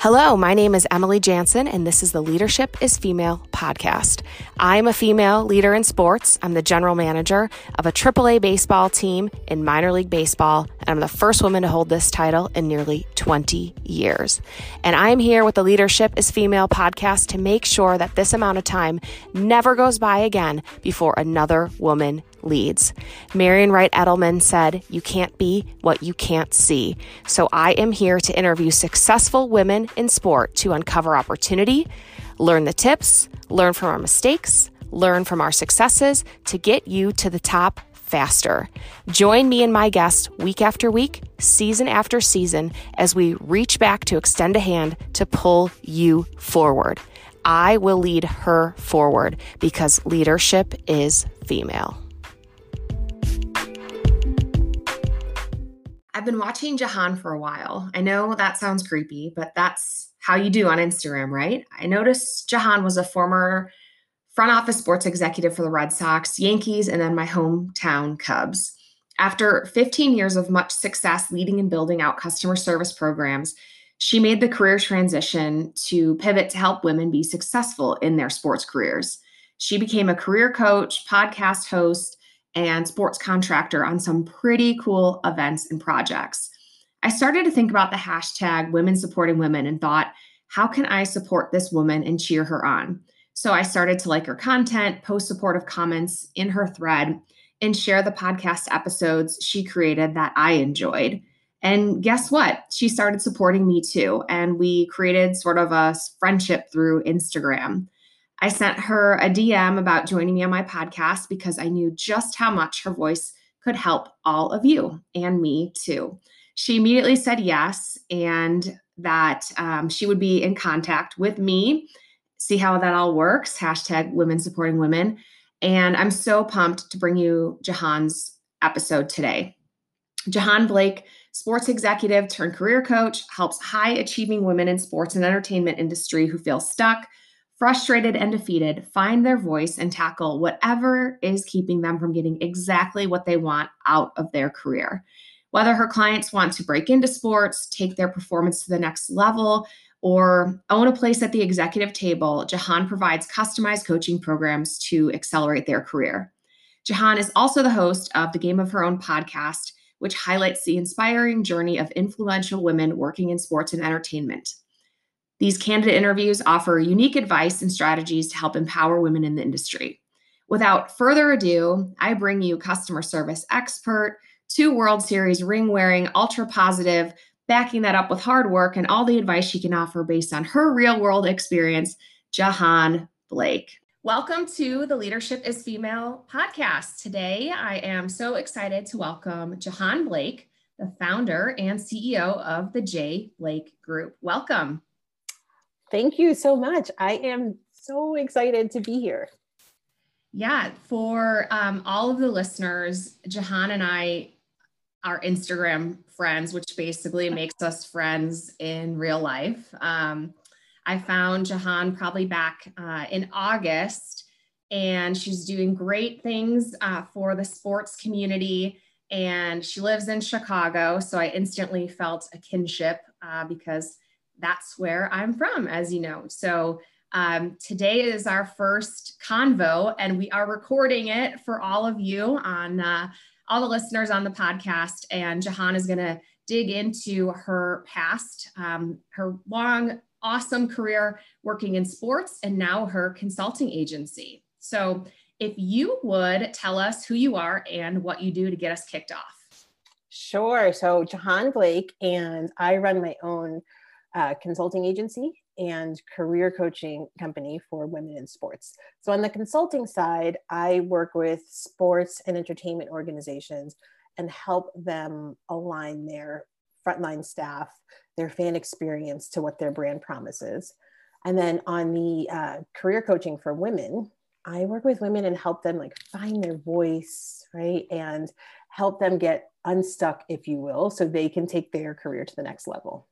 Hello, my name is Emily Jansen, and this is the Leadership is Female podcast. I'm a female leader in sports. I'm the general manager of a AAA baseball team in minor league baseball, and I'm the first woman to hold this title in nearly 20 years. And I'm here with the Leadership is Female podcast to make sure that this amount of time never goes by again before another woman leads. Marian Wright Edelman said, "You can't be what you can't see." So I am here to interview successful women in sport to uncover opportunity, learn the tips, learn from our mistakes, learn from our successes to get you to the top faster. Join me and my guests week after week, season after season, as we reach back to extend a hand to pull you forward. I will lead her forward because leadership is female. I've been watching Jahan for a while. I know that sounds creepy, but that's how you do on Instagram, right? I noticed Jahan was a former front office sports executive for the Red Sox, Yankees, and then my hometown Cubs. After 15 years of much success leading and building out customer service programs, she made the career transition to pivot to help women be successful in their sports careers. She became a career coach, podcast host, and sports contractor on some pretty cool events and projects. I started to think about the hashtag women supporting women and thought, how can I support this woman and cheer her on? So I started to like her content, post supportive comments in her thread, and share the podcast episodes she created that I enjoyed. And guess what? She started supporting me too. And we created sort of a friendship through Instagram. I sent her a DM about joining me on my podcast because I knew just how much her voice could help all of you and me too. She immediately said yes, and that she would be in contact with me, see how that all works, hashtag women supporting women. And I'm so pumped to bring you Jahan's episode today. Jahan Blake, sports executive turned career coach, helps high achieving women in sports and entertainment industry who feel stuck, frustrated, and defeated, find their voice and tackle whatever is keeping them from getting exactly what they want out of their career. Whether her clients want to break into sports, take their performance to the next level, or own a place at the executive table, Jahan provides customized coaching programs to accelerate their career. Jahan is also the host of the Game of Her Own podcast, which highlights the inspiring journey of influential women working in sports and entertainment. These candidate interviews offer unique advice and strategies to help empower women in the industry. Without further ado, I bring you customer service expert, 2 World Series ring-wearing, ultra-positive, backing that up with hard work and all the advice she can offer based on her real-world experience, Jahan Blake. Welcome to the Leadership is Female podcast. Today, I am so excited to welcome Jahan Blake, the founder and CEO of the J. Blake Group. Welcome. Thank you so much. I am so excited to be here. Yeah, for all of the listeners, Jahan and I are Instagram friends, which basically makes us friends in real life. I found Jahan probably back in August, and she's doing great things for the sports community. And she lives in Chicago, so I instantly felt a kinship because that's where I'm from, as you know. So today is our first convo, and we are recording it for all of you on all the listeners on the podcast. And Jahan is going to dig into her past, her long, awesome career working in sports, and now her consulting agency. So if you would tell us who you are and what you do to get us kicked off. Sure. So Jahan Blake, and I run my own consulting agency and career coaching company for women in sports. So on the consulting side, I work with sports and entertainment organizations and help them align their frontline staff, their fan experience to what their brand promises. And then on the career coaching for women, I work with women and help them like find their voice, right? And help them get unstuck, if you will, so they can take their career to the next level.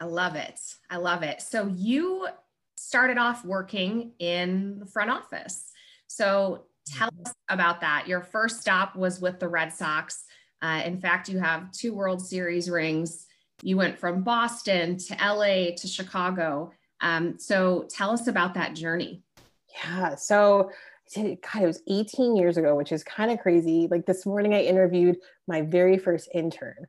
I love it. I love it. So you started off working in the front office. So tell us about that. Your first stop was with the Red Sox. In fact, you have 2 World Series rings You went from Boston to LA to Chicago. So tell us about that journey. Yeah. So God, it was 18 years ago, which is kind of crazy. Like this morning I interviewed my very first intern,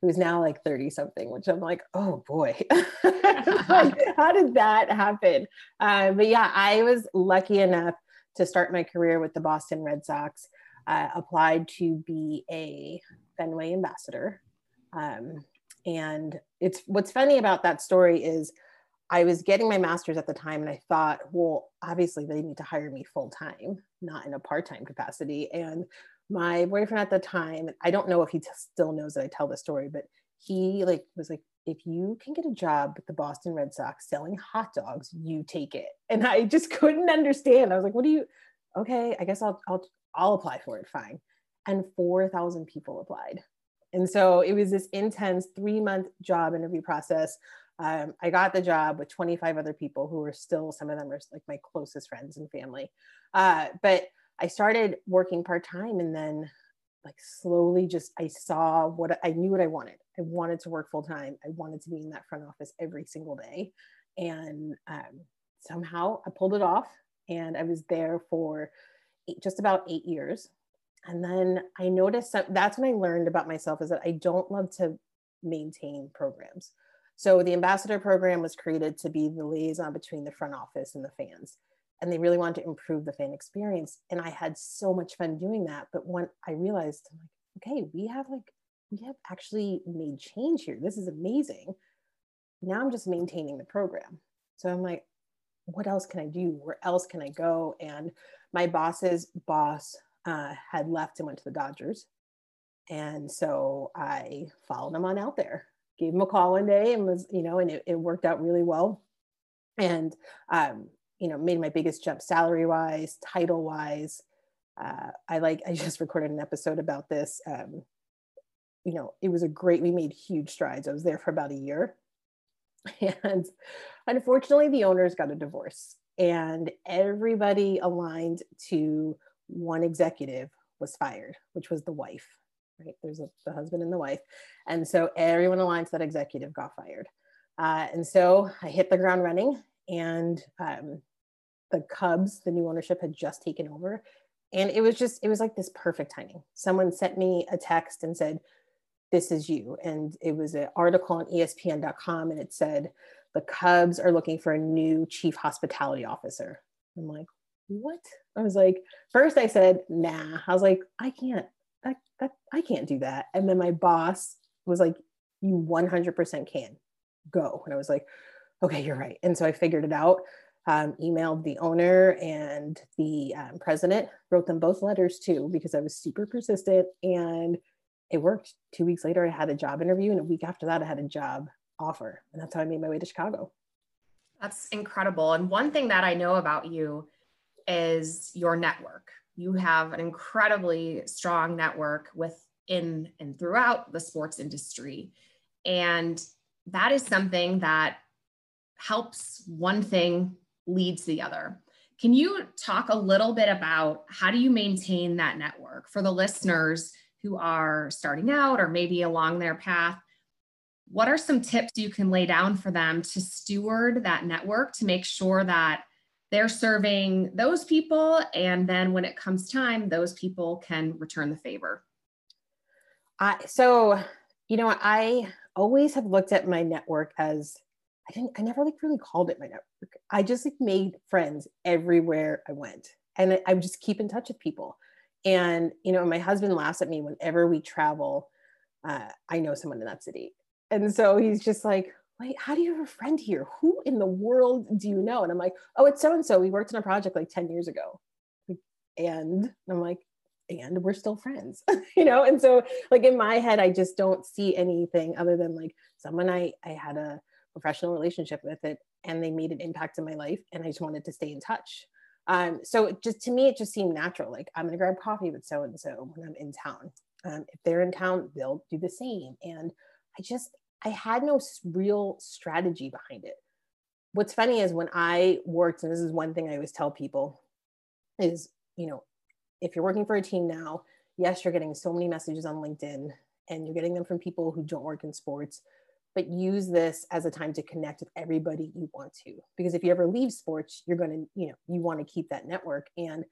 who's now like 30 something, which I'm like, oh boy, like, how did that happen? But yeah, I was lucky enough to start my career with the Boston Red Sox, applied to be a Fenway ambassador. And it's what's funny about that story is I was getting my master's at the time and I thought, well, obviously they need to hire me full time, not in a part-time capacity. And my boyfriend at the time, I don't know if he still knows that I tell this story, but he like was like, if you can get a job with the Boston Red Sox selling hot dogs, you take it. And I just couldn't understand. I was like, what do you, okay, I guess I'll apply for it. Fine. And 4,000 people applied. And so it was this intense 3-month job interview process. I got the job with 25 other people who are still, some of them are like my closest friends and family. But I started working part-time and then like slowly just, I saw what, I knew what I wanted. I wanted to work full-time. I wanted to be in that front office every single day. And somehow I pulled it off and I was there for just about 8 years. And then I noticed that's when I learned about myself is that I don't love to maintain programs. So the ambassador program was created to be the liaison between the front office and the fans. And they really wanted to improve the fan experience. And I had so much fun doing that. But when I realized, I'm like, okay, we have actually made change here. This is amazing. Now I'm just maintaining the program. So I'm like, what else can I do? Where else can I go? And my boss's boss had left and went to the Dodgers. And so I followed him on out there, gave him a call one day and was, you know, and it worked out really well. And, you know, made my biggest jump salary-wise, title-wise. I just recorded an episode about this. You know, it was we made huge strides. I was there for about a year. And unfortunately, the owners got a divorce and everybody aligned to one executive was fired, which was the wife, right? There's the husband and the wife. And so everyone aligned to that executive got fired. And so I hit the ground running. And the Cubs, the new ownership had just taken over. And it was like this perfect timing. Someone sent me a text and said, this is you. And it was an article on ESPN.com. And it said, the Cubs are looking for a new chief hospitality officer. I'm like, what? I was like, first I said, nah. I was like, I can't do that. And then my boss was like, you 100% can go. And I was like, okay, you're right. And so I figured it out, emailed the owner and the president, wrote them both letters too, because I was super persistent and it worked. 2 weeks later, I had a job interview. And a week after that, I had a job offer. And that's how I made my way to Chicago. That's incredible. And one thing that I know about you is your network. You have an incredibly strong network within and throughout the sports industry. And that is something that helps one thing leads the other. Can you talk a little bit about how do you maintain that network for the listeners who are starting out or maybe along their path? What are some tips you can lay down for them to steward that network to make sure that they're serving those people and then when it comes time, those people can return the favor? So, you know, I always have looked at my network as I never like really called it my network. I just like made friends everywhere I went and I would just keep in touch with people. And, you know, my husband laughs at me whenever we travel, I know someone in that city. And so he's just like, wait, how do you have a friend here? Who in the world do you know? And I'm like, oh, it's so-and-so. We worked on a project like 10 years ago. And I'm like, and we're still friends, you know? And so like in my head, I just don't see anything other than like someone I had a professional relationship with it and they made an impact in my life and I just wanted to stay in touch. So it just, to me, it just seemed natural. Like I'm gonna grab coffee with so-and-so when I'm in town. If they're in town, they'll do the same. And I had no real strategy behind it. What's funny is when I worked, and this is one thing I always tell people is, you know, if you're working for a team now, yes, you're getting so many messages on LinkedIn and you're getting them from people who don't work in sports, but use this as a time to connect with everybody you want to. Because if you ever leave sports, you're going to, you know, you want to keep that network. And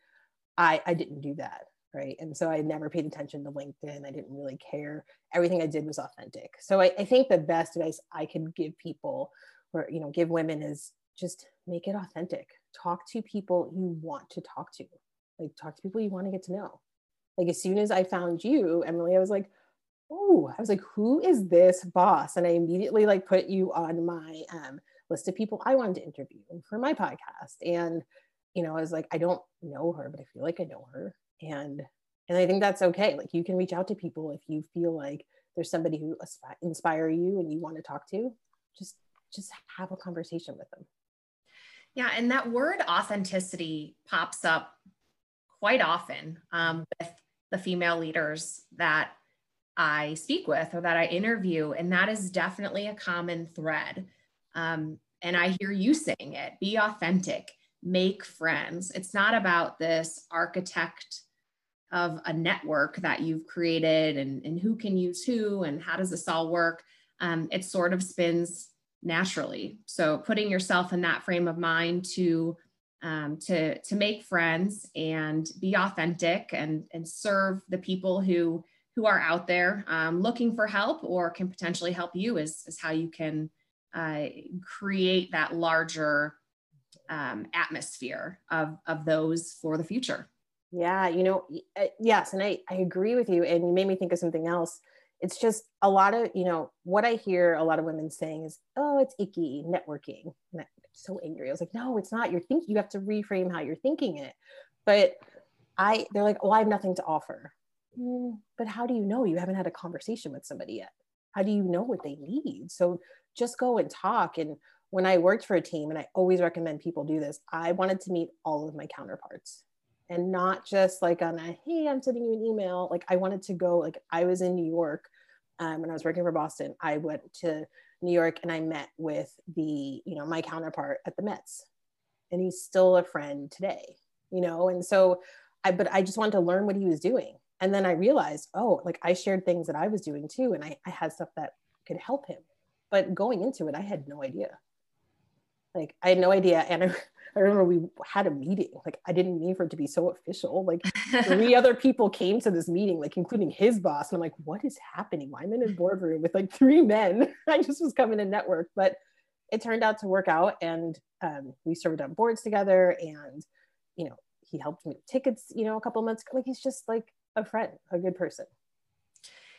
I didn't do that. Right. And so I never paid attention to LinkedIn. I didn't really care. Everything I did was authentic. So I think the best advice I could give people, or, you know, give women, is just make it authentic. Talk to people you want to talk to. Like, talk to people you want to get to know. Like, as soon as I found you, Emily, I was like, oh, I was like, who is this boss? And I immediately like put you on my list of people I wanted to interview for my podcast. And, you know, I was like, I don't know her, but I feel like I know her. And I think that's okay. Like, you can reach out to people if you feel like there's somebody who inspire you and you want to talk to. Just have a conversation with them. Yeah, and that word authenticity pops up quite often with the female leaders that I speak with or that I interview, and that is definitely a common thread. And I hear you saying it: be authentic, make friends. It's not about this architect of a network that you've created and who can use who and how does this all work. It sort of spins naturally. So putting yourself in that frame of mind to make friends and be authentic and serve the people who are out there looking for help or can potentially help you is how you can create that larger atmosphere of those for the future. Yeah, you know, yes, and I agree with you, and you made me think of something else. It's just a lot of, you know, what I hear a lot of women saying is, oh, it's icky networking. And I'm so angry. I was like, no, it's not. You have to reframe how you're thinking it. But they're like, well, I have nothing to offer. But how do you know? You haven't had a conversation with somebody yet. How do you know what they need? So just go and talk. And when I worked for a team, and I always recommend people do this, I wanted to meet all of my counterparts. And not just like on a, hey, I'm sending you an email. Like, I wanted to go, like, I was in New York and I was working for Boston. I went to New York and I met with my counterpart at the Mets, and he's still a friend today, you know? And so but I just wanted to learn what he was doing. And then I realized, oh, like, I shared things that I was doing too. And I had stuff that could help him, but going into it, I had no idea. Like, I had no idea. And I remember we had a meeting. Like, I didn't mean for it to be so official. Like, 3 other people came to this meeting, like, including his boss. And I'm like, what is happening? Why am I in a boardroom with like 3 men? I just was coming to network, but it turned out to work out. And we served on boards together, and, you know, he helped me with tickets, you know, a couple months ago. Like, he's just like a friend, a good person.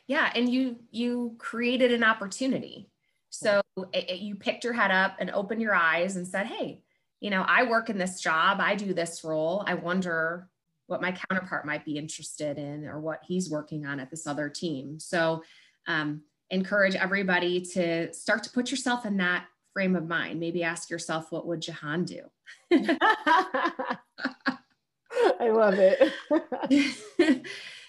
Yeah. And you created an opportunity. So you picked your head up and opened your eyes and said, hey, you know, I work in this job. I do this role. I wonder what my counterpart might be interested in or what he's working on at this other team. So encourage everybody to start to put yourself in that frame of mind. Maybe ask yourself, what would Jahan do? I love it.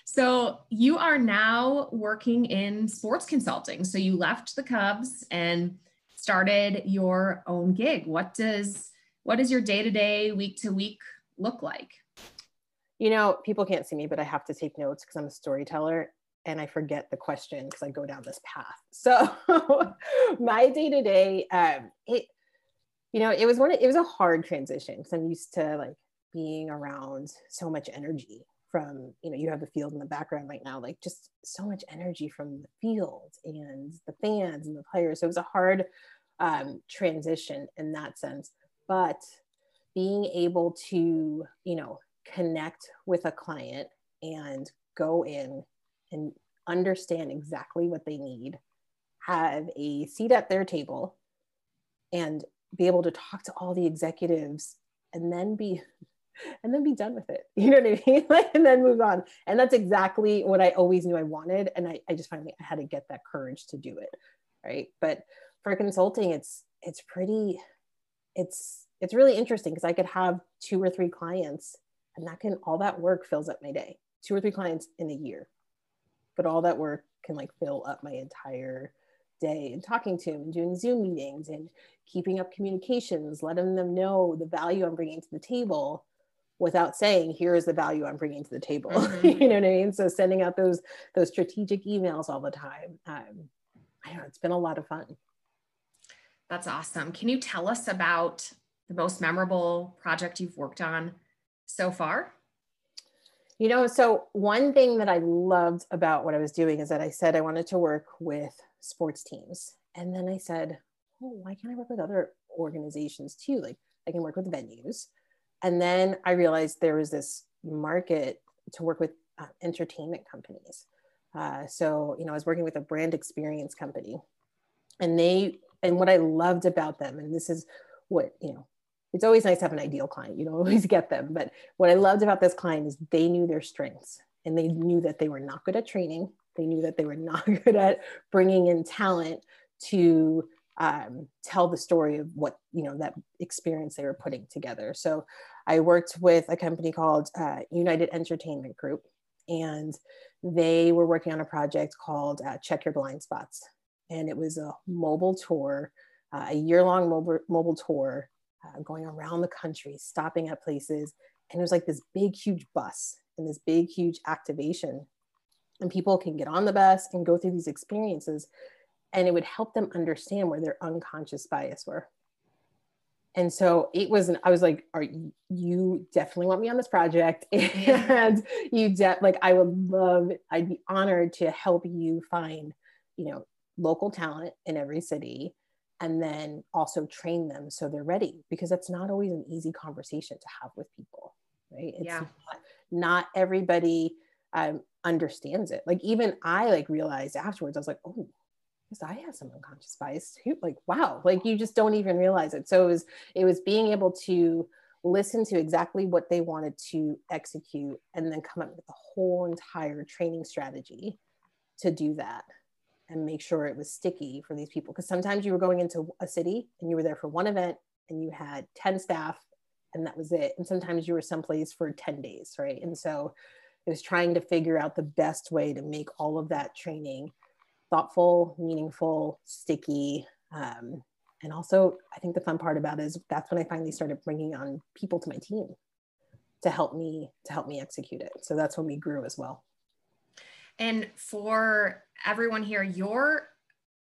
So you are now working in sports consulting. So you left the Cubs and started your own gig. What does your day-to-day, week-to-week look like? You know, people can't see me, but I have to take notes because I'm a storyteller, and I forget the question because I go down this path. So my day-to-day, it was a hard transition because I'm used to like being around so much energy from, you know, you have the field in the background right now, like just so much energy from the field and the fans and the players. So it was a hard transition in that sense. But being able to, you know, connect with a client and go in and understand exactly what they need, have a seat at their table, and be able to talk to all the executives, and then be done with it. You know what I mean? Like, and then move on. And that's exactly what I always knew I wanted. And I just finally had to get that courage to do it. Right. But for consulting, it's really interesting because I could have 2 or 3 clients, and all that work fills up my day. 2 or 3 clients in a year, but all that work can like fill up my entire day, and talking to them and doing Zoom meetings and keeping up communications, letting them know the value I'm bringing to the table without saying, here is the value I'm bringing to the table. Mm-hmm. You know what I mean? So sending out those strategic emails all the time. I don't know, it's been a lot of fun. That's awesome. Can you tell us about the most memorable project you've worked on so far? You know, so one thing that I loved about what I was doing is that I said I wanted to work with sports teams. And then I said, oh, why can't I work with other organizations too? Like I can work with venues. And then I realized there was this market to work with entertainment companies. So, you know, I was working with a brand experience company, and what I loved about them, and this is what, you know, it's always nice to have an ideal client, you don't always get them, but what I loved about this client is they knew their strengths, and they knew that they were not good at training. They knew that they were not good at bringing in talent to tell the story of what, you know, that experience they were putting together. So I worked with a company called United Entertainment Group, and they were working on a project called Check Your Blind Spots. And it was a mobile tour, a year-long mobile tour going around the country, stopping at places. And it was like this big, huge bus and this big, huge activation. And people can get on the bus and go through these experiences. And it would help them understand where their unconscious bias were. And so it was, I was like, you definitely want me on this project. And I would love, I'd be honored to help you find, you know, local talent in every city, and then also train them so they're ready, because that's not always an easy conversation to have with people, right? It's not everybody understands it. Like even I realized afterwards, I was like, oh, because I have some unconscious bias too. Like, wow, like you just don't even realize it. So it was being able to listen to exactly what they wanted to execute and then come up with the whole entire training strategy to do that and make sure it was sticky for these people. Because sometimes you were going into a city and you were there for one event and you had 10 staff and that was it. And sometimes you were someplace for 10 days, right? And so it was trying to figure out the best way to make all of that training thoughtful, meaningful, sticky. And also I think the fun part about it is that's when I finally started bringing on people to my team to help me execute it. So that's when we grew as well. And for everyone here, your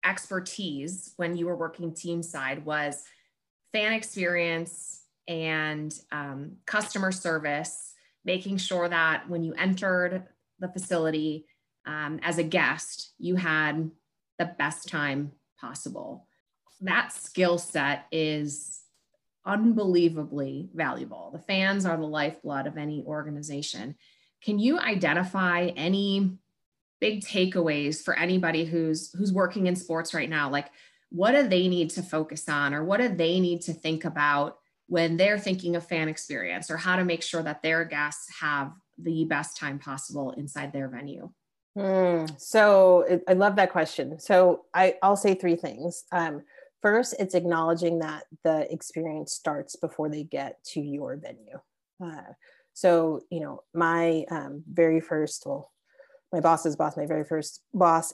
expertise when you were working team side was fan experience and customer service, making sure that when you entered the facility as a guest, you had the best time possible. That skill set is unbelievably valuable. The fans are the lifeblood of any organization. Can you identify any big takeaways for anybody who's working in sports right now? Like, what do they need to focus on, or what do they need to think about when they're thinking of fan experience, or how to make sure that their guests have the best time possible inside their venue? So I love that question. So I'll say three things. First, it's acknowledging that the experience starts before they get to your venue. So, you know, my my very first boss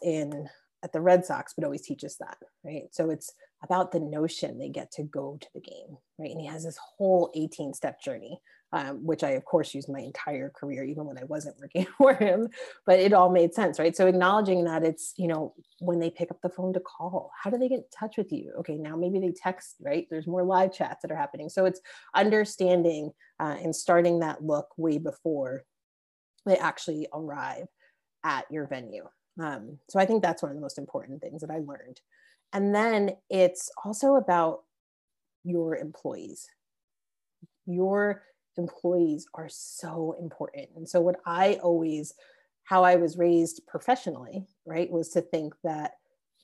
at the Red Sox would always teach us that, right? So it's about the notion they get to go to the game, right? And he has this whole 18-step journey, which I, of course, used my entire career, even when I wasn't working for him, but it all made sense, right? So acknowledging that it's, you know, when they pick up the phone to call, how do they get in touch with you? Okay, now maybe they text, right? There's more live chats that are happening. So it's understanding and starting that look way before they actually arrive at your venue. So I think that's one of the most important things that I learned. And then it's also about your employees. Your employees are so important. And so what how I was raised professionally, right, was to think that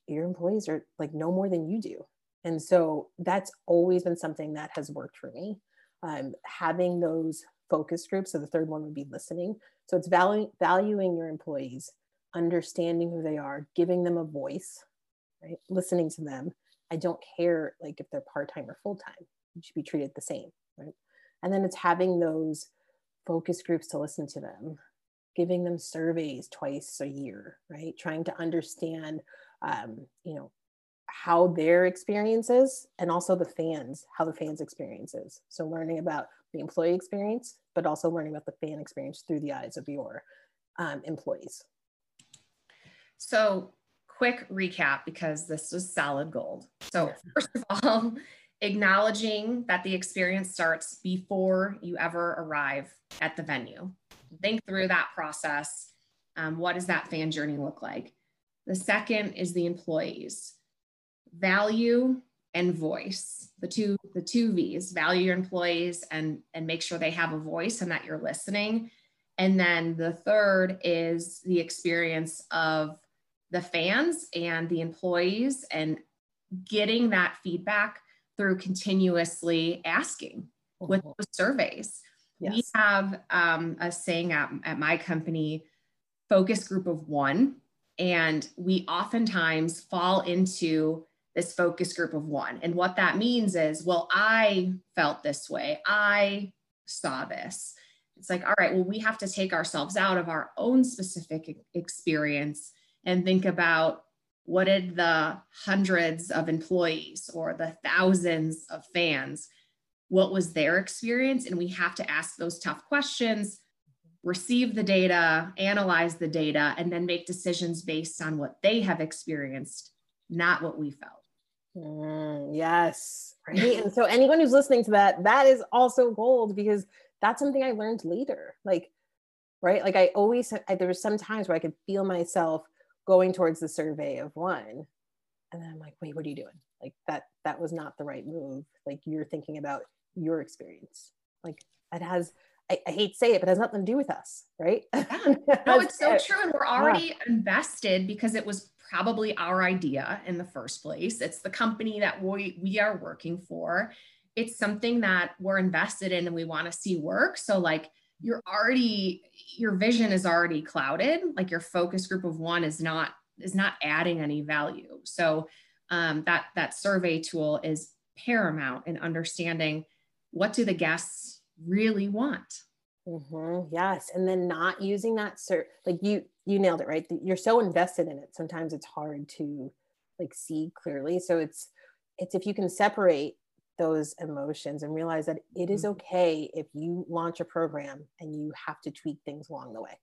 your employees are like no more than you do. And so that's always been something that has worked for me. Having those focus groups. So the third one would be listening. So it's valuing your employees, understanding who they are, giving them a voice, right? Listening to them. I don't care like if they're part-time or full-time, you should be treated the same, right? And then it's having those focus groups to listen to them, giving them surveys twice a year, right? Trying to understand, you know, how their experience is and also the fans, how the fans' experience is. So learning about the employee experience, but also learning about the fan experience through the eyes of your employees. So quick recap because this was solid gold. So first of all, acknowledging that the experience starts before you ever arrive at the venue. Think through that process. What does that fan journey look like? The second is the employees. Value and voice, the two V's, value your employees and make sure they have a voice and that you're listening. And then the third is the experience of the fans and the employees and getting that feedback through continuously asking with those surveys. Yes. We have a saying at my company, focus group of one, and we oftentimes fall into this focus group of one. And what that means is, well, I felt this way. I saw this. It's like, all right, well, we have to take ourselves out of our own specific experience and think about what did the hundreds of employees or the thousands of fans, what was their experience? And we have to ask those tough questions, receive the data, analyze the data, and then make decisions based on what they have experienced, not what we felt. Yes. Right. And so anyone who's listening to that, that is also gold, because that's something I learned later. Like, right. Like there were some times where I could feel myself going towards the survey of one. And then I'm like, wait, what are you doing? Like that was not the right move. Like, you're thinking about your experience. Like it has, I hate to say it, but it has nothing to do with us. Right. Yeah. No, it's so true. And we're already invested because it was probably our idea in the first place. It's the company that we are working for. It's something that we're invested in and we want to see work. So like your vision is already clouded. Like your focus group of one is not adding any value. So that survey tool is paramount in understanding what do the guests really want. Mm-hmm. Yes. And then not using that, like you nailed it, right? You're so invested in it. Sometimes it's hard to like see clearly. So it's if you can separate those emotions and realize that it is okay if you launch a program and you have to tweak things along the way.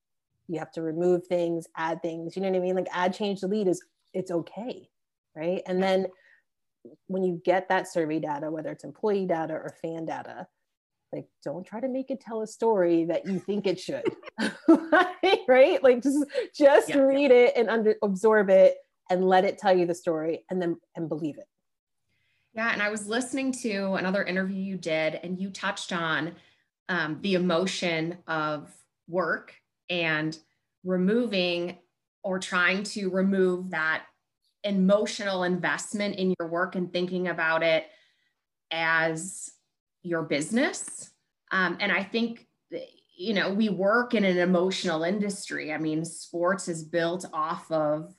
You have to remove things, add things, you know what I mean? Like add, change, delete it's okay. Right. And then when you get that survey data, whether it's employee data or fan data, like, don't try to make it tell a story that you think it should, right? Like just read it and absorb it and let it tell you the story and believe it. Yeah. And I was listening to another interview you did, and you touched on the emotion of work and removing or trying to remove that emotional investment in your work and thinking about it as your business. And I think, you know, we work in an emotional industry. I mean, sports is built off of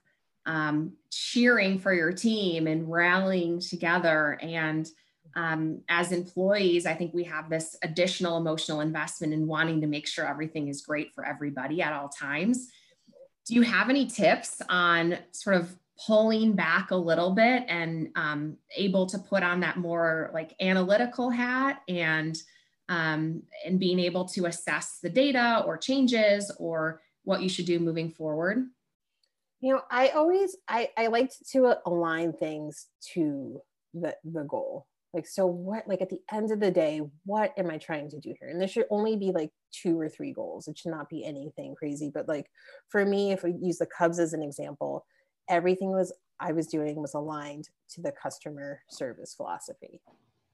cheering for your team and rallying together. And as employees, I think we have this additional emotional investment in wanting to make sure everything is great for everybody at all times. Do you have any tips on sort of pulling back a little bit and able to put on that more like analytical hat and being able to assess the data or changes or what you should do moving forward? You know, I liked to align things to the goal. Like, so what, like at the end of the day, what am I trying to do here? And there should only be like 2 or 3 goals. It should not be anything crazy. But like for me, if we use the Cubs as an example, everything I was doing was aligned to the customer service philosophy,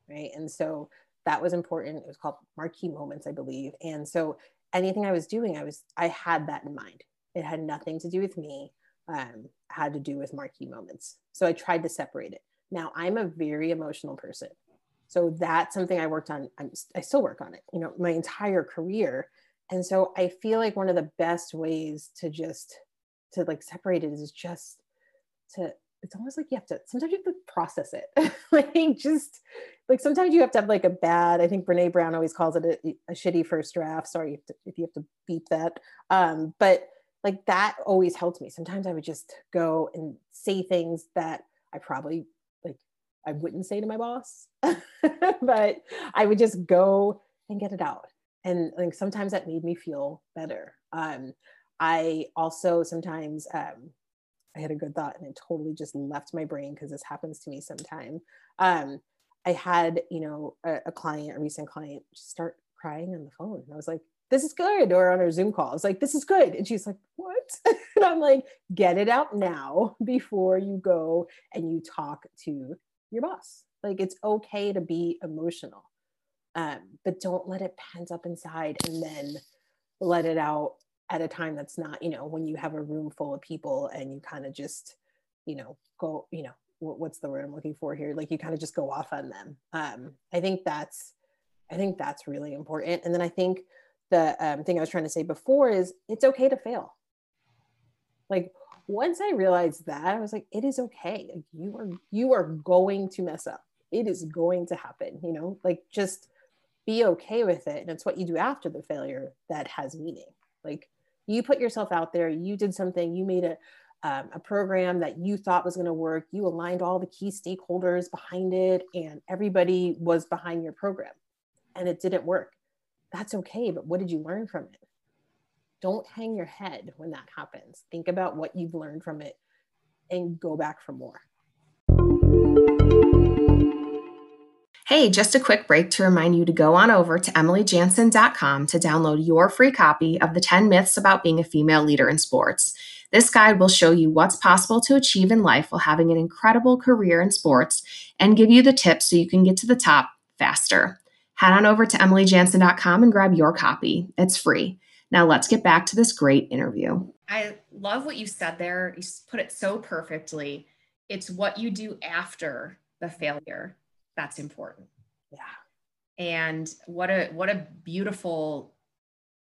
right? And so that was important. It was called Marquee Moments, I believe. And so anything I was doing, I had that in mind. It had nothing to do with me, had to do with Marquee Moments. So I tried to separate it. Now I'm a very emotional person. So that's something I worked on. I still work on it, you know, my entire career. And so I feel like one of the best ways to like separate it is just it's almost like sometimes you have to process it. Like just like, sometimes you have to have like a bad, I think Brené Brown always calls it a shitty first draft. Sorry if you have to beep that. But like that always helped me. Sometimes I would just go and say things that I probably like, I wouldn't say to my boss, but I would just go and get it out. And like, sometimes that made me feel better. I also sometimes I had a good thought and it totally just left my brain because this happens to me sometime. I had, you know, a recent client just start crying on the phone. And I was like, this is good. Or on her Zoom call, I was like, this is good. And she's like, what? And I'm like, get it out now before you go and you talk to your boss. Like, it's okay to be emotional, but don't let it pent up inside and then let it out at a time that's not, you know, when you have a room full of people and you kind of just, you know, go, you know, what's the word I'm looking for here? Like, you kind of just go off on them. I think that's really important. And then I think the thing I was trying to say before is it's okay to fail. Like, once I realized that, I was like, it is okay. Like, you are going to mess up. It is going to happen, you know, like, just be okay with it. And it's what you do after the failure that has meaning. Like, you put yourself out there, you did something, you made a program that you thought was going to work. You aligned all the key stakeholders behind it and everybody was behind your program and it didn't work. That's okay. But what did you learn from it? Don't hang your head when that happens. Think about what you've learned from it and go back for more. Hey, just a quick break to remind you to go on over to emilyjansen.com to download your free copy of the 10 Myths About Being a Female Leader in Sports. This guide will show you what's possible to achieve in life while having an incredible career in sports and give you the tips so you can get to the top faster. Head on over to emilyjansen.com and grab your copy. It's free. Now let's get back to this great interview. I love what you said there. You put it so perfectly. It's what you do after the failure that's important. Yeah. And what a beautiful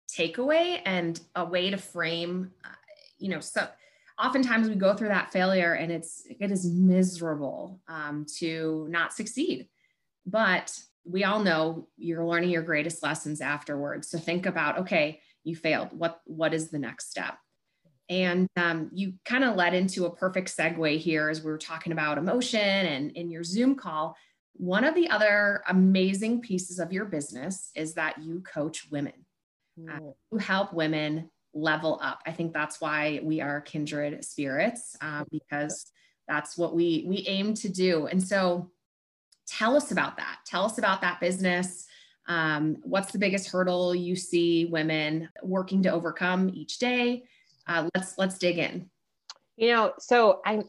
takeaway and a way to frame, you know, so oftentimes we go through that failure and it is miserable to not succeed, but we all know you're learning your greatest lessons afterwards. So think about, okay, you failed. What is the next step? And you kind of led into a perfect segue here as we were talking about emotion and in your Zoom call. One of the other amazing pieces of your business is that you coach women. You help women level up. I think that's why we are kindred spirits, because that's what we aim to do. And so tell us about that. Tell us about that business. What's the biggest hurdle you see women working to overcome each day? Let's dig in. You know, so I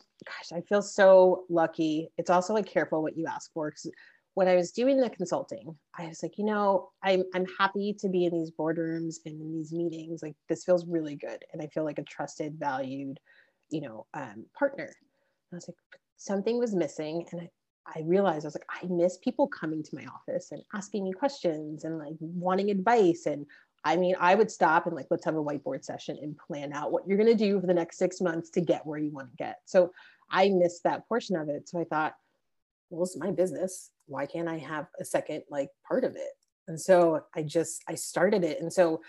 feel so lucky. It's also like, careful what you ask for. Cause when I was doing the consulting, I was like, you know, I'm happy to be in these boardrooms and in these meetings. Like, this feels really good. And I feel like a trusted, valued, you know, partner. And I was like, something was missing. And I realized, I was like, I miss people coming to my office and asking me questions and like wanting advice. And I mean, I would stop and like, let's have a whiteboard session and plan out what you're going to do for the next 6 months to get where you want to get. So I missed that portion of it. So I thought, well, it's my business. Why can't I have a second, like, part of it? And so I started it. And so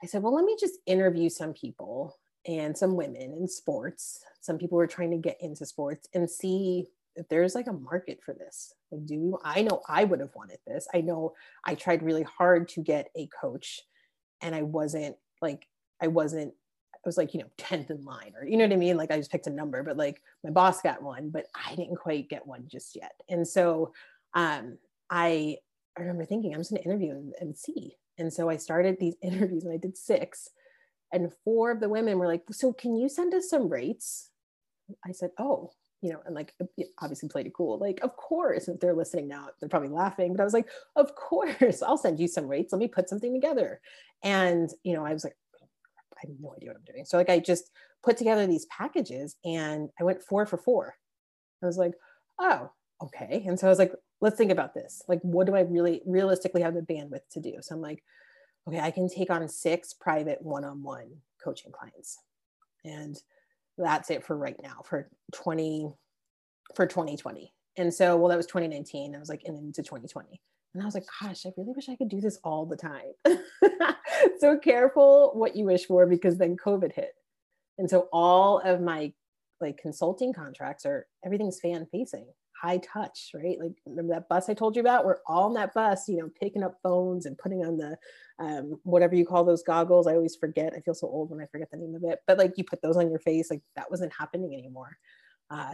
I said, well, let me just interview some people and some women in sports. Some people were trying to get into sports and see if there's like a market for this. Like, I know I would have wanted this. I know I tried really hard to get a coach and I was like, you know, 10th in line, or, you know what I mean? Like, I just picked a number, but like my boss got one, but I didn't quite get one just yet. And so I remember thinking, I'm just gonna interview and see. And so I started these interviews and I did 6, and 4 of the women were like, so can you send us some rates? I said, oh, you know, and like, obviously played it cool. Like, of course, if they're listening now, they're probably laughing, but I was like, of course, I'll send you some rates. Let me put something together. And, you know, I was like, I have no idea what I'm doing. So like, I just put together these packages and I went 4 for 4. I was like, oh, okay. And so I was like, let's think about this. Like, what do I really realistically have the bandwidth to do? So I'm like, okay, I can take on 6 private one-on-one coaching clients. And that's it for right now for 2020. And so, well, that was 2019. I was like, and into 2020. And I was like, gosh, I really wish I could do this all the time. So careful what you wish for, because then COVID hit. And so all of my like consulting contracts everything's fan facing. high touch, right? Like, remember that bus I told you about? We're all on that bus, you know, picking up phones and putting on the whatever you call those goggles. I always forget. I feel so old when I forget the name of it. But like, you put those on your face, like that wasn't happening anymore.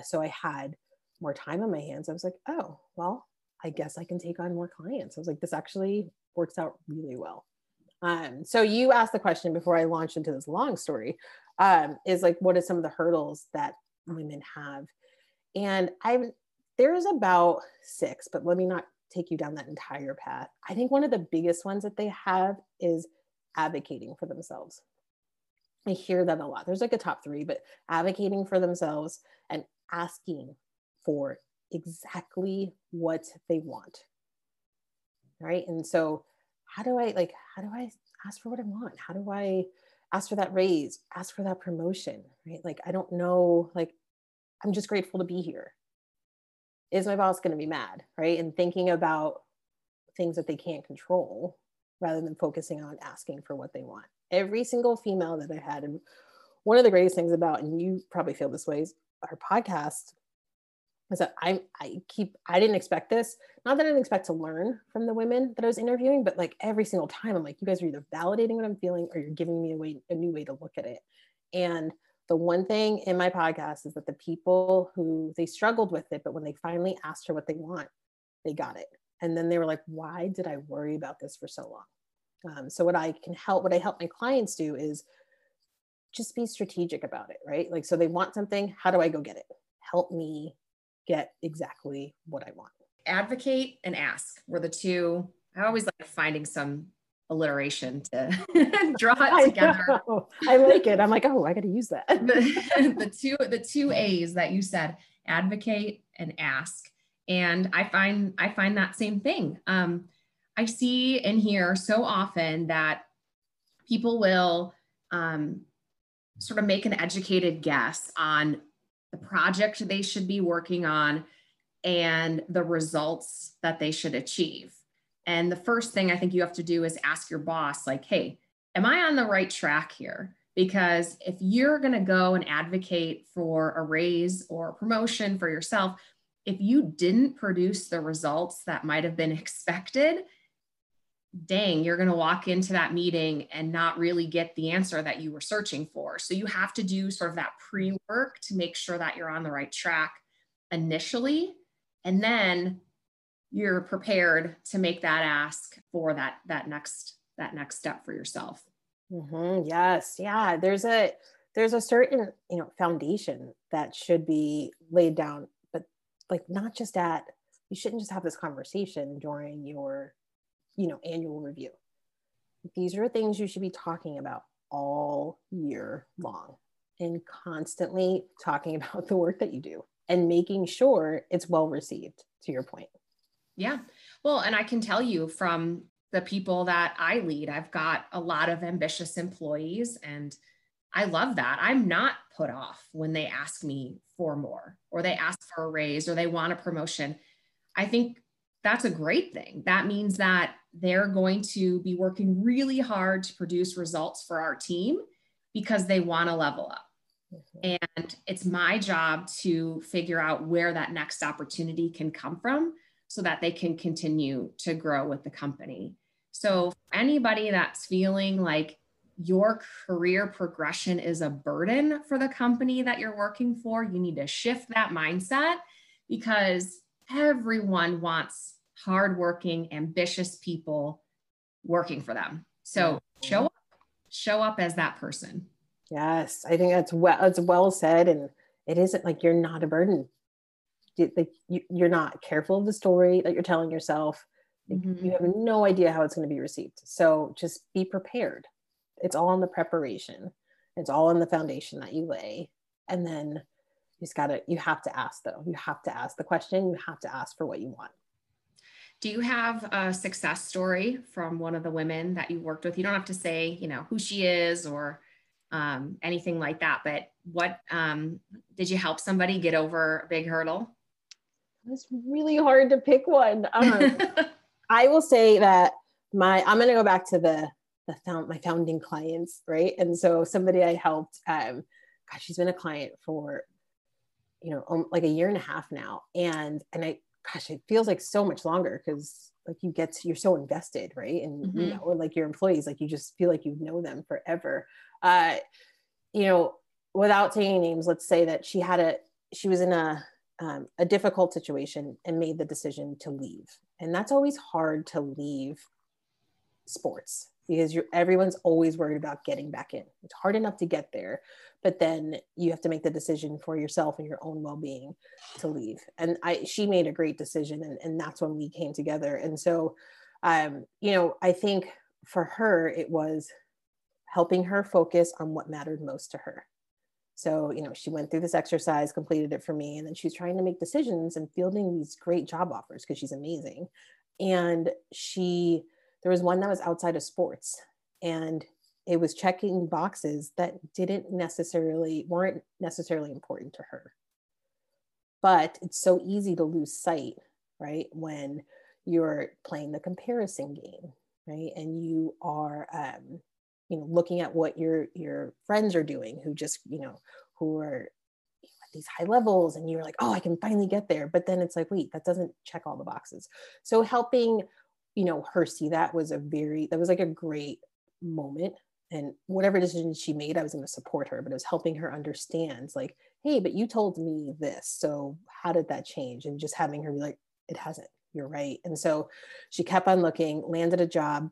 So I had more time on my hands. I was like, oh, well, I guess I can take on more clients. I was like, this actually works out really well. So you asked the question before I launched into this long story, is like, what are some of the hurdles that women have? And there's about six, but let me not take you down that entire path. I think one of the biggest ones that they have is advocating for themselves. I hear that a lot. There's like a top three, but advocating for themselves and asking for exactly what they want. Right. And so how do I ask for what I want? How do I ask for that raise, ask for that promotion, right? Like, I don't know, like, I'm just grateful to be here. Is my boss going to be mad, right? And thinking about things that they can't control rather than focusing on asking for what they want. Every single female that I had, and one of the greatest things about, and you probably feel this way, is our podcast, is that I didn't expect this. Not that I didn't expect to learn from the women that I was interviewing, but like every single time I'm like, you guys are either validating what I'm feeling or you're giving me a new way to look at it. And the one thing in my podcast is that the people who, they struggled with it, but when they finally asked her what they want, they got it. And then they were like, why did I worry about this for so long? So what I help my clients do is just be strategic about it, right? Like, so they want something, how do I go get it? Help me get exactly what I want. Advocate and ask were the two. I always like finding some alliteration to draw it together. I like it. I'm like, oh, I got to use that. the two A's that you said, advocate and ask. And I find that same thing. I see and hear so often that people will sort of make an educated guess on the project they should be working on and the results that they should achieve. And the first thing I think you have to do is ask your boss, like, hey, am I on the right track here? Because if you're going to go and advocate for a raise or a promotion for yourself, if you didn't produce the results that might have been expected, dang, you're going to walk into that meeting and not really get the answer that you were searching for. So you have to do sort of that pre-work to make sure that you're on the right track initially, and then you're prepared to make that ask for that next step for yourself. Mm-hmm. Yes. Yeah. There's a certain, foundation that should be laid down, but like, you shouldn't just have this conversation during your, annual review. These are things you should be talking about all year long and constantly talking about the work that you do and making sure it's well received, to your point. Yeah. Well, and I can tell you from the people that I lead, I've got a lot of ambitious employees, and I love that. I'm not put off when they ask me for more, or they ask for a raise, or they want a promotion. I think that's a great thing. That means that they're going to be working really hard to produce results for our team because they want to level up. Mm-hmm. And it's my job to figure out where that next opportunity can come from, so that they can continue to grow with the company. So for anybody that's feeling like your career progression is a burden for the company that you're working for, you need to shift that mindset, because everyone wants hardworking, ambitious people working for them. So show up as that person. Yes, I think that's well said. And it isn't like you're not a burden. Like, you're not careful of the story that you're telling yourself. Mm-hmm. You have no idea how it's going to be received. So just be prepared. It's all in the preparation. It's all in the foundation that you lay. And then you have to ask though. You have to ask the question. You have to ask for what you want. Do you have a success story from one of the women that you worked with? You don't have to say, who she is or anything like that, but what, did you help somebody get over a big hurdle? It's really hard to pick one. I will say that I'm going to go back to my founding clients, right? And so somebody I helped, she's been a client for you know, like a year and a half now. And I, gosh, it feels like so much longer because like you get, you're so invested, right? And, mm-hmm. you know, or like your employees, like you just feel like you know them forever. You know, without taking names, let's say that she had she was in a difficult situation and made the decision to leave. And that's always hard to leave sports because everyone's always worried about getting back in. It's hard enough to get there, but then you have to make the decision for yourself and your own well-being to leave. And she made a great decision, and that's when we came together. And so, you know, I think for her, it was helping her focus on what mattered most to her. So, you know, she went through this exercise, completed it for me, and then she's trying to make decisions and fielding these great job offers because she's amazing. And there was one that was outside of sports, and it was checking boxes that weren't necessarily important to her. But it's so easy to lose sight, right? When you're playing the comparison game, right? And you are, you know, looking at what your friends are doing, who just, you know, who are at these high levels, and you're like, oh, I can finally get there. But then it's like, wait, that doesn't check all the boxes. So helping, you know, her see that was a great moment. And whatever decision she made, I was going to support her, but it was helping her understand, like, hey, but you told me this, so how did that change? And just having her be like, it hasn't, you're right. And so she kept on looking, landed a job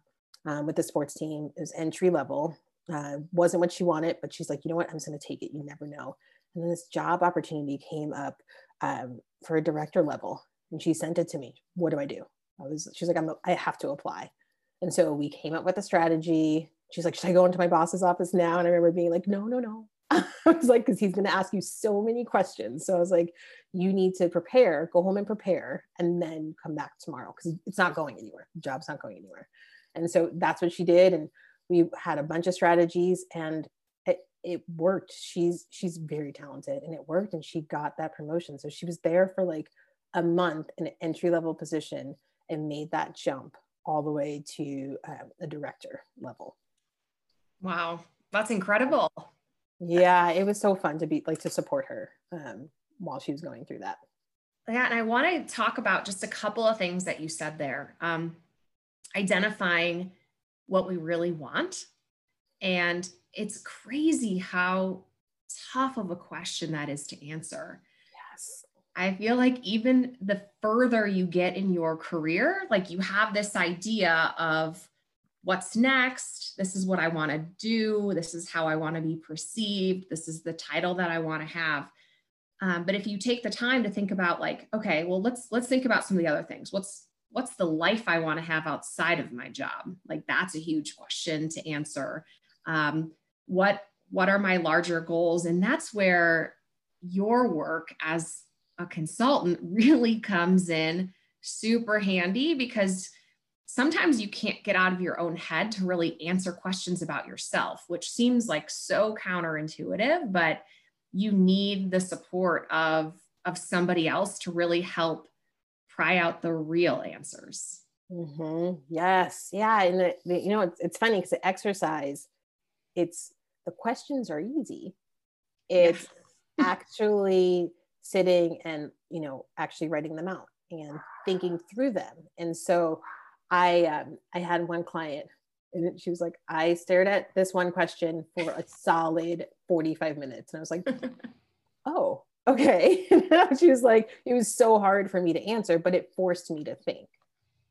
with the sports team. It was entry level, wasn't what she wanted, but she's like, you know what, I'm just going to take it. You never know. And then this job opportunity came up for a director level, and she sent it to me. What do I do? She's like, I have to apply. And so we came up with a strategy. She's like, should I go into my boss's office now? And I remember being like, no. I was like, because he's going to ask you so many questions. So I was like, you need to prepare, go home and prepare, and then come back tomorrow, because it's not going anywhere. The job's not going anywhere. And so that's what she did. And we had a bunch of strategies, and it worked. She's very talented, and it worked, and she got that promotion. So she was there for like a month in an entry level position and made that jump all the way to a director level. Wow. That's incredible. Yeah. It was so fun to support her while she was going through that. Yeah. And I want to talk about just a couple of things that you said there. Identifying what we really want. And it's crazy how tough of a question that is to answer. Yes. I feel like even the further you get in your career, like you have this idea of what's next. This is what I want to do. This is how I want to be perceived. This is the title that I want to have. But if you take the time to think about like, okay, well, let's think about some of the other things. What's the life I want to have outside of my job? Like that's a huge question to answer. What are my larger goals? And that's where your work as a consultant really comes in super handy, because sometimes you can't get out of your own head to really answer questions about yourself, which seems like so counterintuitive, but you need the support of somebody else to really help pry out the real answers. Mm-hmm. Yes. Yeah. And you know, it's funny because the exercise, the questions are easy. It's actually sitting and, you know, actually writing them out and thinking through them. And so I had one client, and she was like, I stared at this one question for a solid 45 minutes. And I was like, oh, okay. She was like, it was so hard for me to answer, but it forced me to think.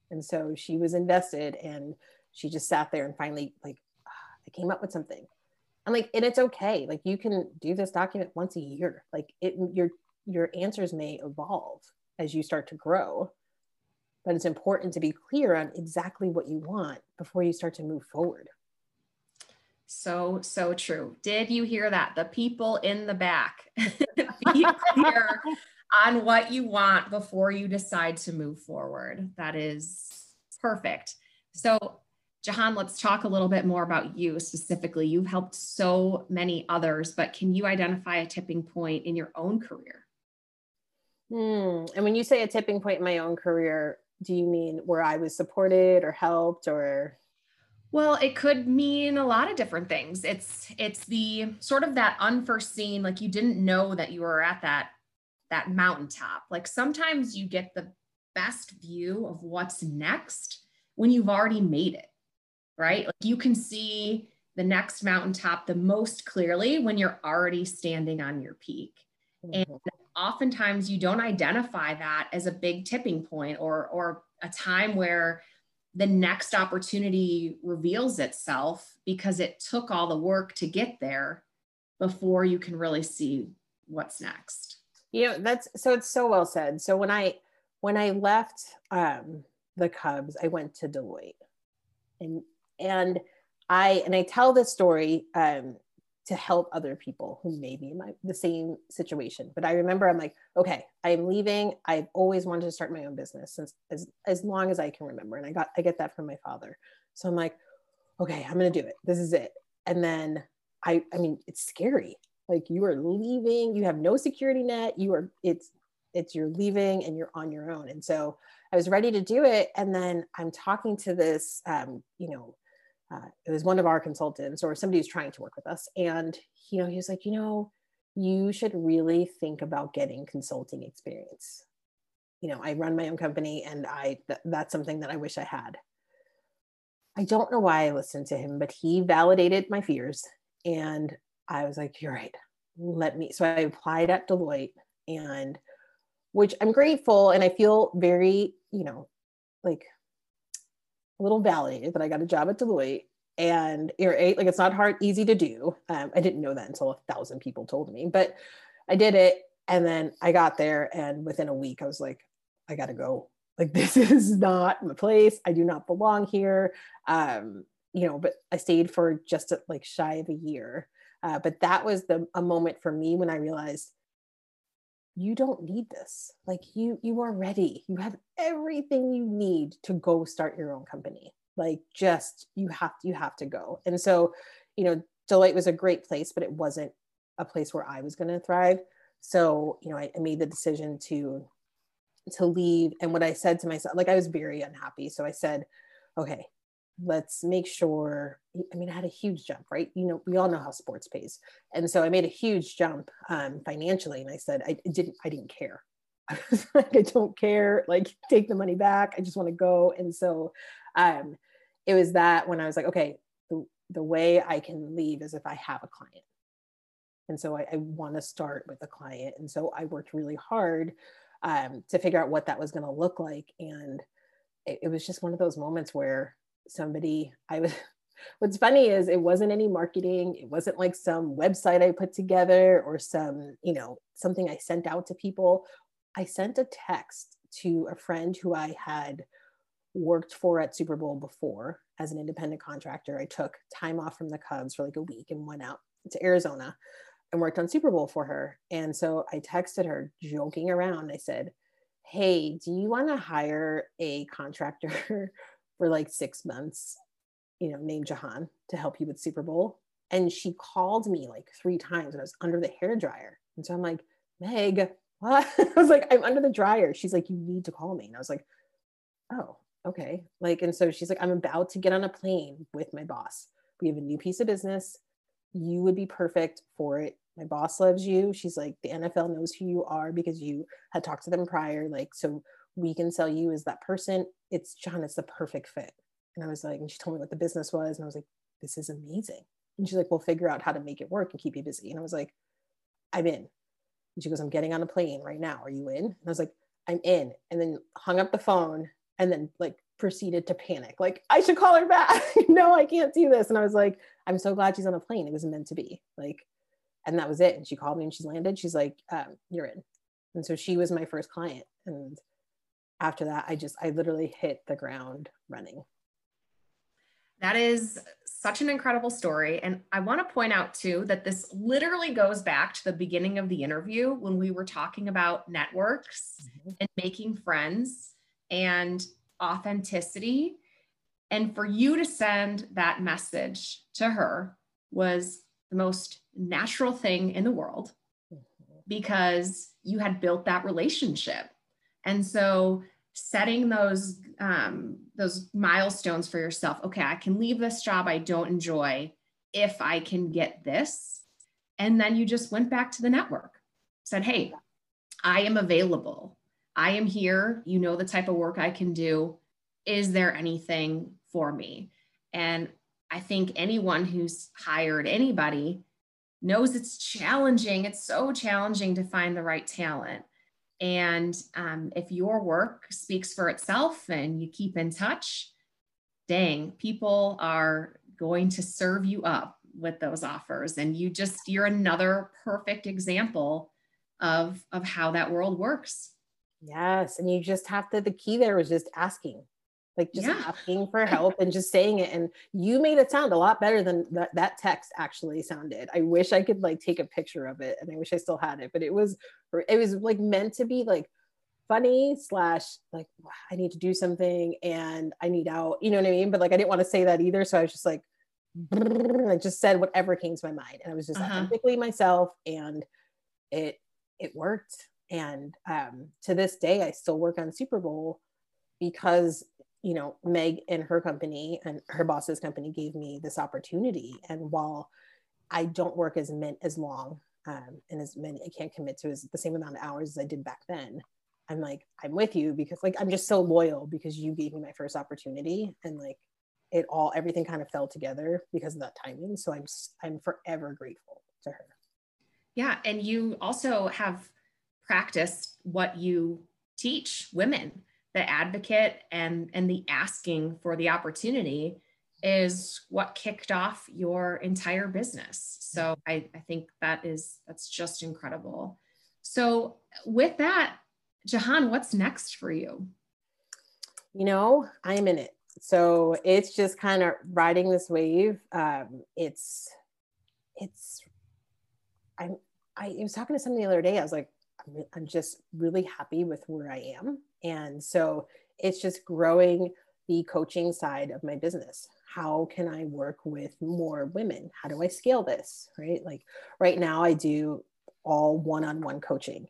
And so she was invested, and she just sat there and finally like, I came up with something. I'm like, and it's okay. Like you can do this document once a year. Like your answers may evolve as you start to grow, but it's important to be clear on exactly what you want before you start to move forward. So true. Did you hear that? The people in the back, be clear on what you want before you decide to move forward. That is perfect. So Jahan, let's talk a little bit more about you specifically. You've helped so many others, but can you identify a tipping point in your own career? And when you say a tipping point in my own career, do you mean where I was supported or helped or? Well, it could mean a lot of different things. It's the sort of that unforeseen, like you didn't know that you were at that that mountaintop. Like sometimes you get the best view of what's next when you've already made it, right? Like you can see the next mountaintop the most clearly when you're already standing on your peak. Mm-hmm. And oftentimes you don't identify that as a big tipping point or a time where the next opportunity reveals itself because it took all the work to get there before you can really see what's next. Yeah, so it's so well said. So when I left the Cubs, I went to Deloitte, and I tell this story to help other people who may be in the same situation. But I remember I'm like, okay, I'm leaving. I've always wanted to start my own business since as long as I can remember. And I get that from my father. So I'm like, okay, I'm going to do it. This is it. And then I mean, it's scary. Like you are leaving, you have no security net. You're leaving and you're on your own. And so I was ready to do it. And then I'm talking to this, it was one of our consultants or somebody who's trying to work with us. And, he was like, you should really think about getting consulting experience. I run my own company and that's something that I wish I had. I don't know why I listened to him, but he validated my fears. And I was like, you're right, so I applied at Deloitte, and which I'm grateful. And I feel very, like a little validated that I got a job at Deloitte, and like, it's not hard, easy to do. I didn't know that until 1,000 people told me, but I did it. And then I got there, and within a week I was like, I gotta go. Like, this is not my place. I do not belong here. But I stayed for just like shy of a year. But that was a moment for me when I realized, you don't need this. Like you are ready. You have everything you need to go start your own company. Like just, you have to go. And so, Deloitte was a great place, but it wasn't a place where I was going to thrive. So, I made the decision to leave. And what I said to myself, like I was very unhappy. So I said, okay, let's make sure, I had a huge jump, right? We all know how sports pays. And so I made a huge jump financially. And I said, I didn't care. I was like, I don't care, like take the money back. I just want to go. And so it was that when I was like, okay, the way I can leave is if I have a client. And so I want to start with a client. And so I worked really hard to figure out what that was going to look like. And it was just one of those moments where what's funny is it wasn't any marketing. It wasn't like some website I put together or some, something I sent out to people. I sent a text to a friend who I had worked for at Super Bowl before as an independent contractor. I took time off from the Cubs for like a week and went out to Arizona and worked on Super Bowl for her. And so I texted her joking around. I said, hey, do you want to hire a contractor for like 6 months, named Jahan to help you with Super Bowl? And she called me like 3 times and I was under the hairdryer. And so I'm like, Meg, what? I was like, I'm under the dryer. She's like, you need to call me. And I was like, oh, okay. Like, and so she's like, I'm about to get on a plane with my boss. We have a new piece of business. You would be perfect for it. My boss loves you. She's like, the NFL knows who you are because you had talked to them prior. Like, so we can sell you as that person. It's John, it's the perfect fit. And I was like, and she told me what the business was. And I was like, this is amazing. And she's like, we'll figure out how to make it work and keep you busy. And I was like, I'm in. And she goes, I'm getting on a plane right now. Are you in? And I was like, I'm in. And then hung up the phone and then like proceeded to panic. Like, I should call her back. No, I can't do this. And I was like, I'm so glad she's on a plane. It was meant to be. Like, and that was it. And she called me and she landed. She's like, you're in. And so she was my first client. And after that, I literally hit the ground running. That is such an incredible story. And I want to point out too, that this literally goes back to the beginning of the interview when we were talking about networks and making friends and authenticity. And for you to send that message to her was the most natural thing in the world because you had built that relationship. And so setting those milestones for yourself. Okay, I can leave this job I don't enjoy if I can get this. And then you just went back to the network, said, hey, I am available. I am here. You know the type of work I can do. Is there anything for me? And I think anyone who's hired anybody knows it's challenging. It's so challenging to find the right talent. And if your work speaks for itself and you keep in touch, dang, people are going to serve you up with those offers. And you're another perfect example of how that world works. Yes. And you just have to, the key there is just asking, asking for help and just saying it. And you made it sound a lot better than that text actually sounded. I wish I could take a picture of it, and I wish I still had it, but it was meant to be funny / I need to do something and I need out, you know what I mean? But I didn't want to say that either. So I was just I just said whatever came to my mind, and I was just authentically myself, and it worked. And to this day, I still work on Super Bowl because, you know, Meg and her company and her boss's company gave me this opportunity. And while I don't work as long and as many, I can't commit to the same amount of hours as I did back then, I'm I'm with you because I'm just so loyal because you gave me my first opportunity, and everything kind of fell together because of that timing. So I'm forever grateful to her. Yeah. And you also have practiced what you teach women, the advocate and the asking for the opportunity is what kicked off your entire business. So I think that's just incredible. So with that, Jahan, what's next for you? You know, I'm in it. So it's just kind of riding this wave. I was talking to somebody the other day. I was I'm just really happy with where I am. And so it's just growing the coaching side of my business. How can I work with more women? How do I scale this? Right? Right now I do all one-on-one coaching,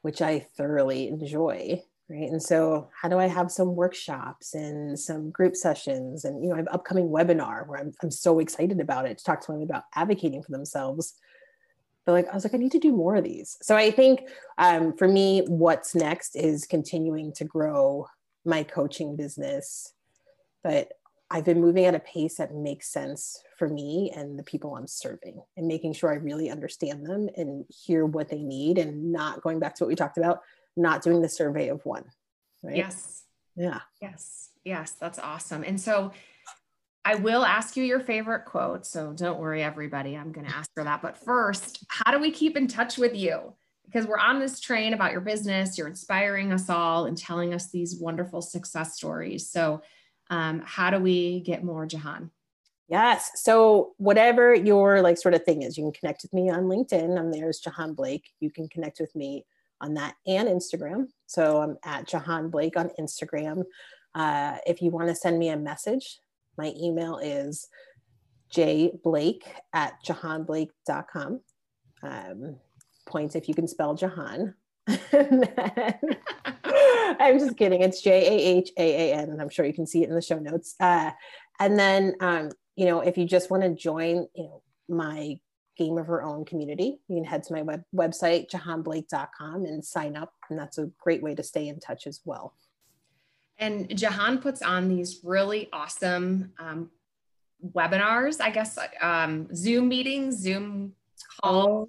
which I thoroughly enjoy. Right. And so how do I have some workshops and some group sessions? And, you know, I have an upcoming webinar where I'm so excited about it, to talk to women about advocating for themselves. But I need to do more of these. So I think for me, what's next is continuing to grow my coaching business, but I've been moving at a pace that makes sense for me and the people I'm serving, and making sure I really understand them and hear what they need, and not going back to what we talked about, not doing the survey of one, right? Yes. Yeah. Yes. Yes. That's awesome. And so I will ask you your favorite quote. So don't worry, everybody, I'm going to ask for that. But first, how do we keep in touch with you? Because we're on this train about your business. You're inspiring us all and telling us these wonderful success stories. So how do we get more Jahan? Yes. So whatever your sort of thing is, you can connect with me on LinkedIn. I'm there as Jahan Blake. You can connect with me on that and Instagram. So I'm at Jahan Blake on Instagram. If you want to send me a message, my email is jblake@jahanblake.com. Points if you can spell Jahan. I'm just kidding. It's Jahan, and I'm sure you can see it in the show notes. And then, you know, if you just want to join, you know, my Game of Her Own community, you can head to my website, jahanblake.com, and sign up. And that's a great way to stay in touch as well. And Jahan puts on these really awesome webinars, I guess, Zoom meetings, Zoom calls,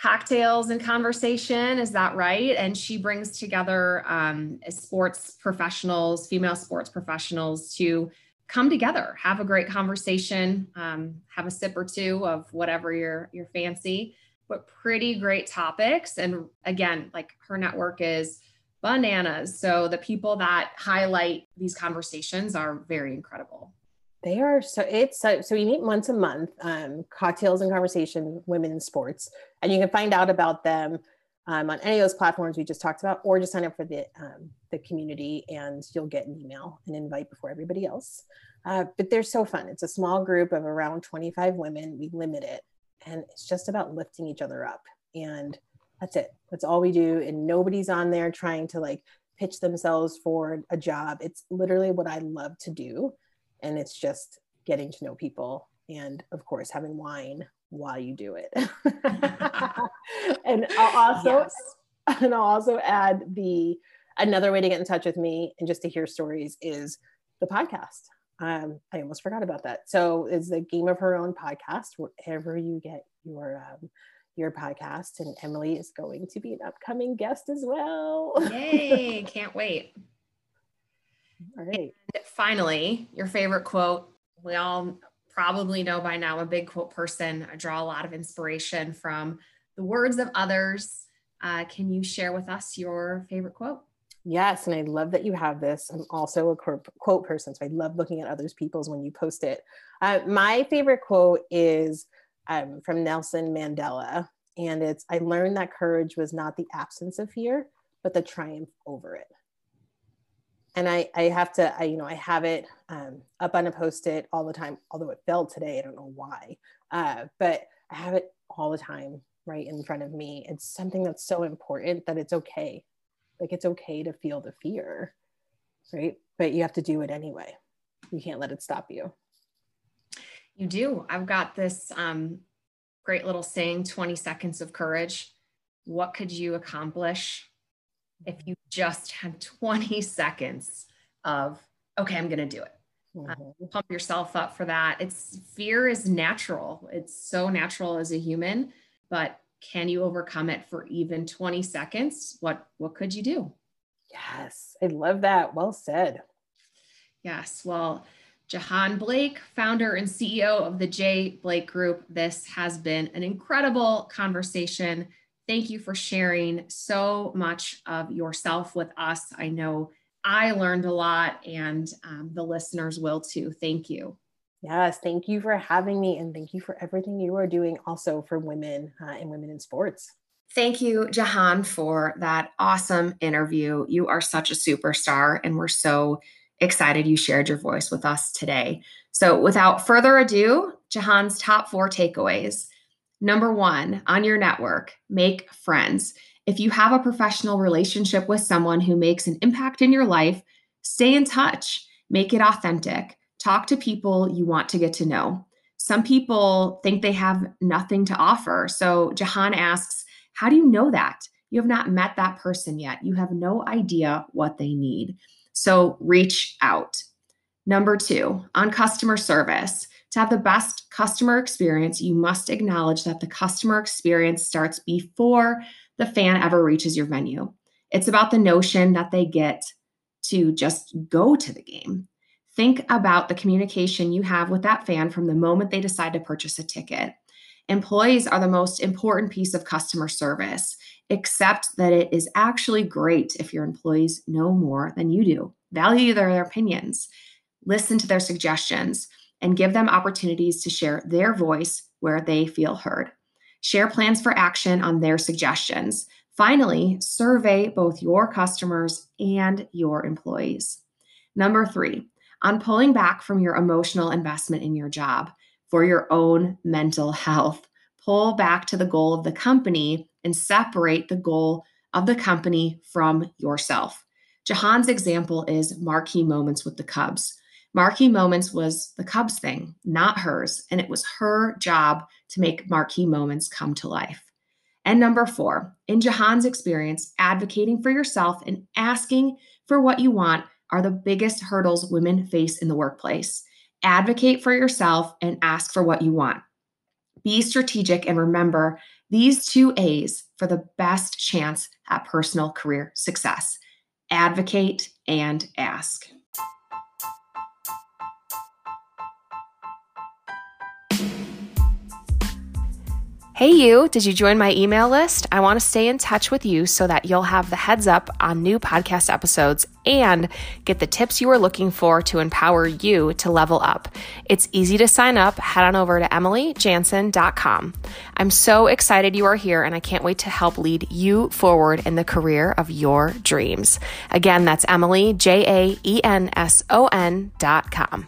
cocktails and conversation. Is that right? And she brings together sports professionals, female sports professionals, to come together, have a great conversation, have a sip or two of whatever your fancy, but pretty great topics. And again, her network is bananas. So the people that highlight these conversations are very incredible. They are. So we meet once a month, cocktails and conversation, women in sports, and you can find out about them on any of those platforms we just talked about, or just sign up for the community, and you'll get an email and invite before everybody else. But they're so fun. It's a small group of around 25 women. We limit it, and it's just about lifting each other up, and that's it. That's all we do. And nobody's on there trying to pitch themselves for a job. It's literally what I love to do. And it's just getting to know people. And of course, having wine while you do it. And also, yes. And I'll also add another way to get in touch with me and just to hear stories is the podcast. I almost forgot about that. So it's the Game of Her Own podcast, wherever you get your podcast. And Emily is going to be an upcoming guest as well. Yay, can't wait. All right. And finally, your favorite quote. We all probably know by now, I'm a big quote person. I draw a lot of inspiration from the words of others. Can you share with us your favorite quote? Yes, and I love that you have this. I'm also a quote person, so I love looking at others' people's when you post it. My favorite quote is from Nelson Mandela, and it's, "I learned that courage was not the absence of fear, but the triumph over it." And I have it up on a Post-it all the time, although it fell today, I don't know why, but I have it all the time right in front of me. It's something that's so important that it's okay. Like, it's okay to feel the fear, right? But you have to do it anyway. You can't let it stop you. You do. I've got this great little saying, 20 seconds of courage. What could you accomplish if you just had 20 seconds of, okay, I'm going to do it. Pump yourself up for that. Fear is natural. It's so natural as a human, but can you overcome it for even 20 seconds? What could you do? Yes, I love that. Well said. Yes. Well, Jahan Blake, founder and CEO of the J. Blake Group, this has been an incredible conversation. Thank you for sharing so much of yourself with us. I know I learned a lot, and the listeners will too. Thank you. Yes, thank you for having me, and thank you for everything you are doing also for women and women in sports. Thank you, Jahan, for that awesome interview. You are such a superstar, and we're so excited you shared your voice with us today. So without further ado, Jahan's top 4 takeaways. Number 1, on your network, make friends. If you have a professional relationship with someone who makes an impact in your life, stay in touch, make it authentic. Talk to people you want to get to know. Some people think they have nothing to offer. So Jahan asks, how do you know that? You have not met that person yet. You have no idea what they need. So reach out. Number 2, on customer service. To have the best customer experience, you must acknowledge that the customer experience starts before the fan ever reaches your venue. It's about the notion that they get to just go to the game. Think about the communication you have with that fan from the moment they decide to purchase a ticket. Employees are the most important piece of customer service, except that it is actually great if your employees know more than you do. Value their opinions, listen to their suggestions, and give them opportunities to share their voice where they feel heard. Share plans for action on their suggestions. Finally, survey both your customers and your employees. Number 3, on pulling back from your emotional investment in your job for your own mental health. Pull back to the goal of the company and separate the goal of the company from yourself. Jahan's example is Marquee Moments with the Cubs. Marquee Moments was the Cubs thing, not hers, and it was her job to make Marquee Moments come to life. And number 4, in Jahan's experience, advocating for yourself and asking for what you want are the biggest hurdles women face in the workplace. Advocate for yourself and ask for what you want. Be strategic and remember these 2 A's for the best chance at personal career success. Advocate and ask. Hey you, did you join my email list? I want to stay in touch with you so that you'll have the heads up on new podcast episodes and get the tips you are looking for to empower you to level up. It's easy to sign up. Head on over to emilyjansen.com. I'm so excited you are here, and I can't wait to help lead you forward in the career of your dreams. Again, that's Emily, JAENSON.com.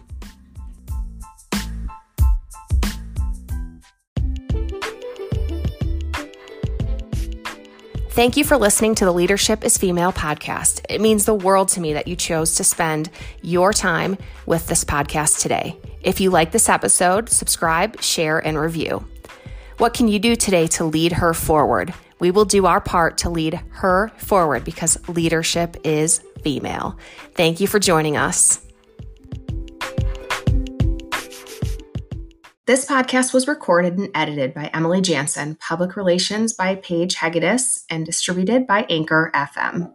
Thank you for listening to the Leadership is Female podcast. It means the world to me that you chose to spend your time with this podcast today. If you like this episode, subscribe, share, and review. What can you do today to lead her forward? We will do our part to lead her forward because leadership is female. Thank you for joining us. This podcast was recorded and edited by Emily Jansen, public relations by Paige Hegedus, and distributed by Anchor FM.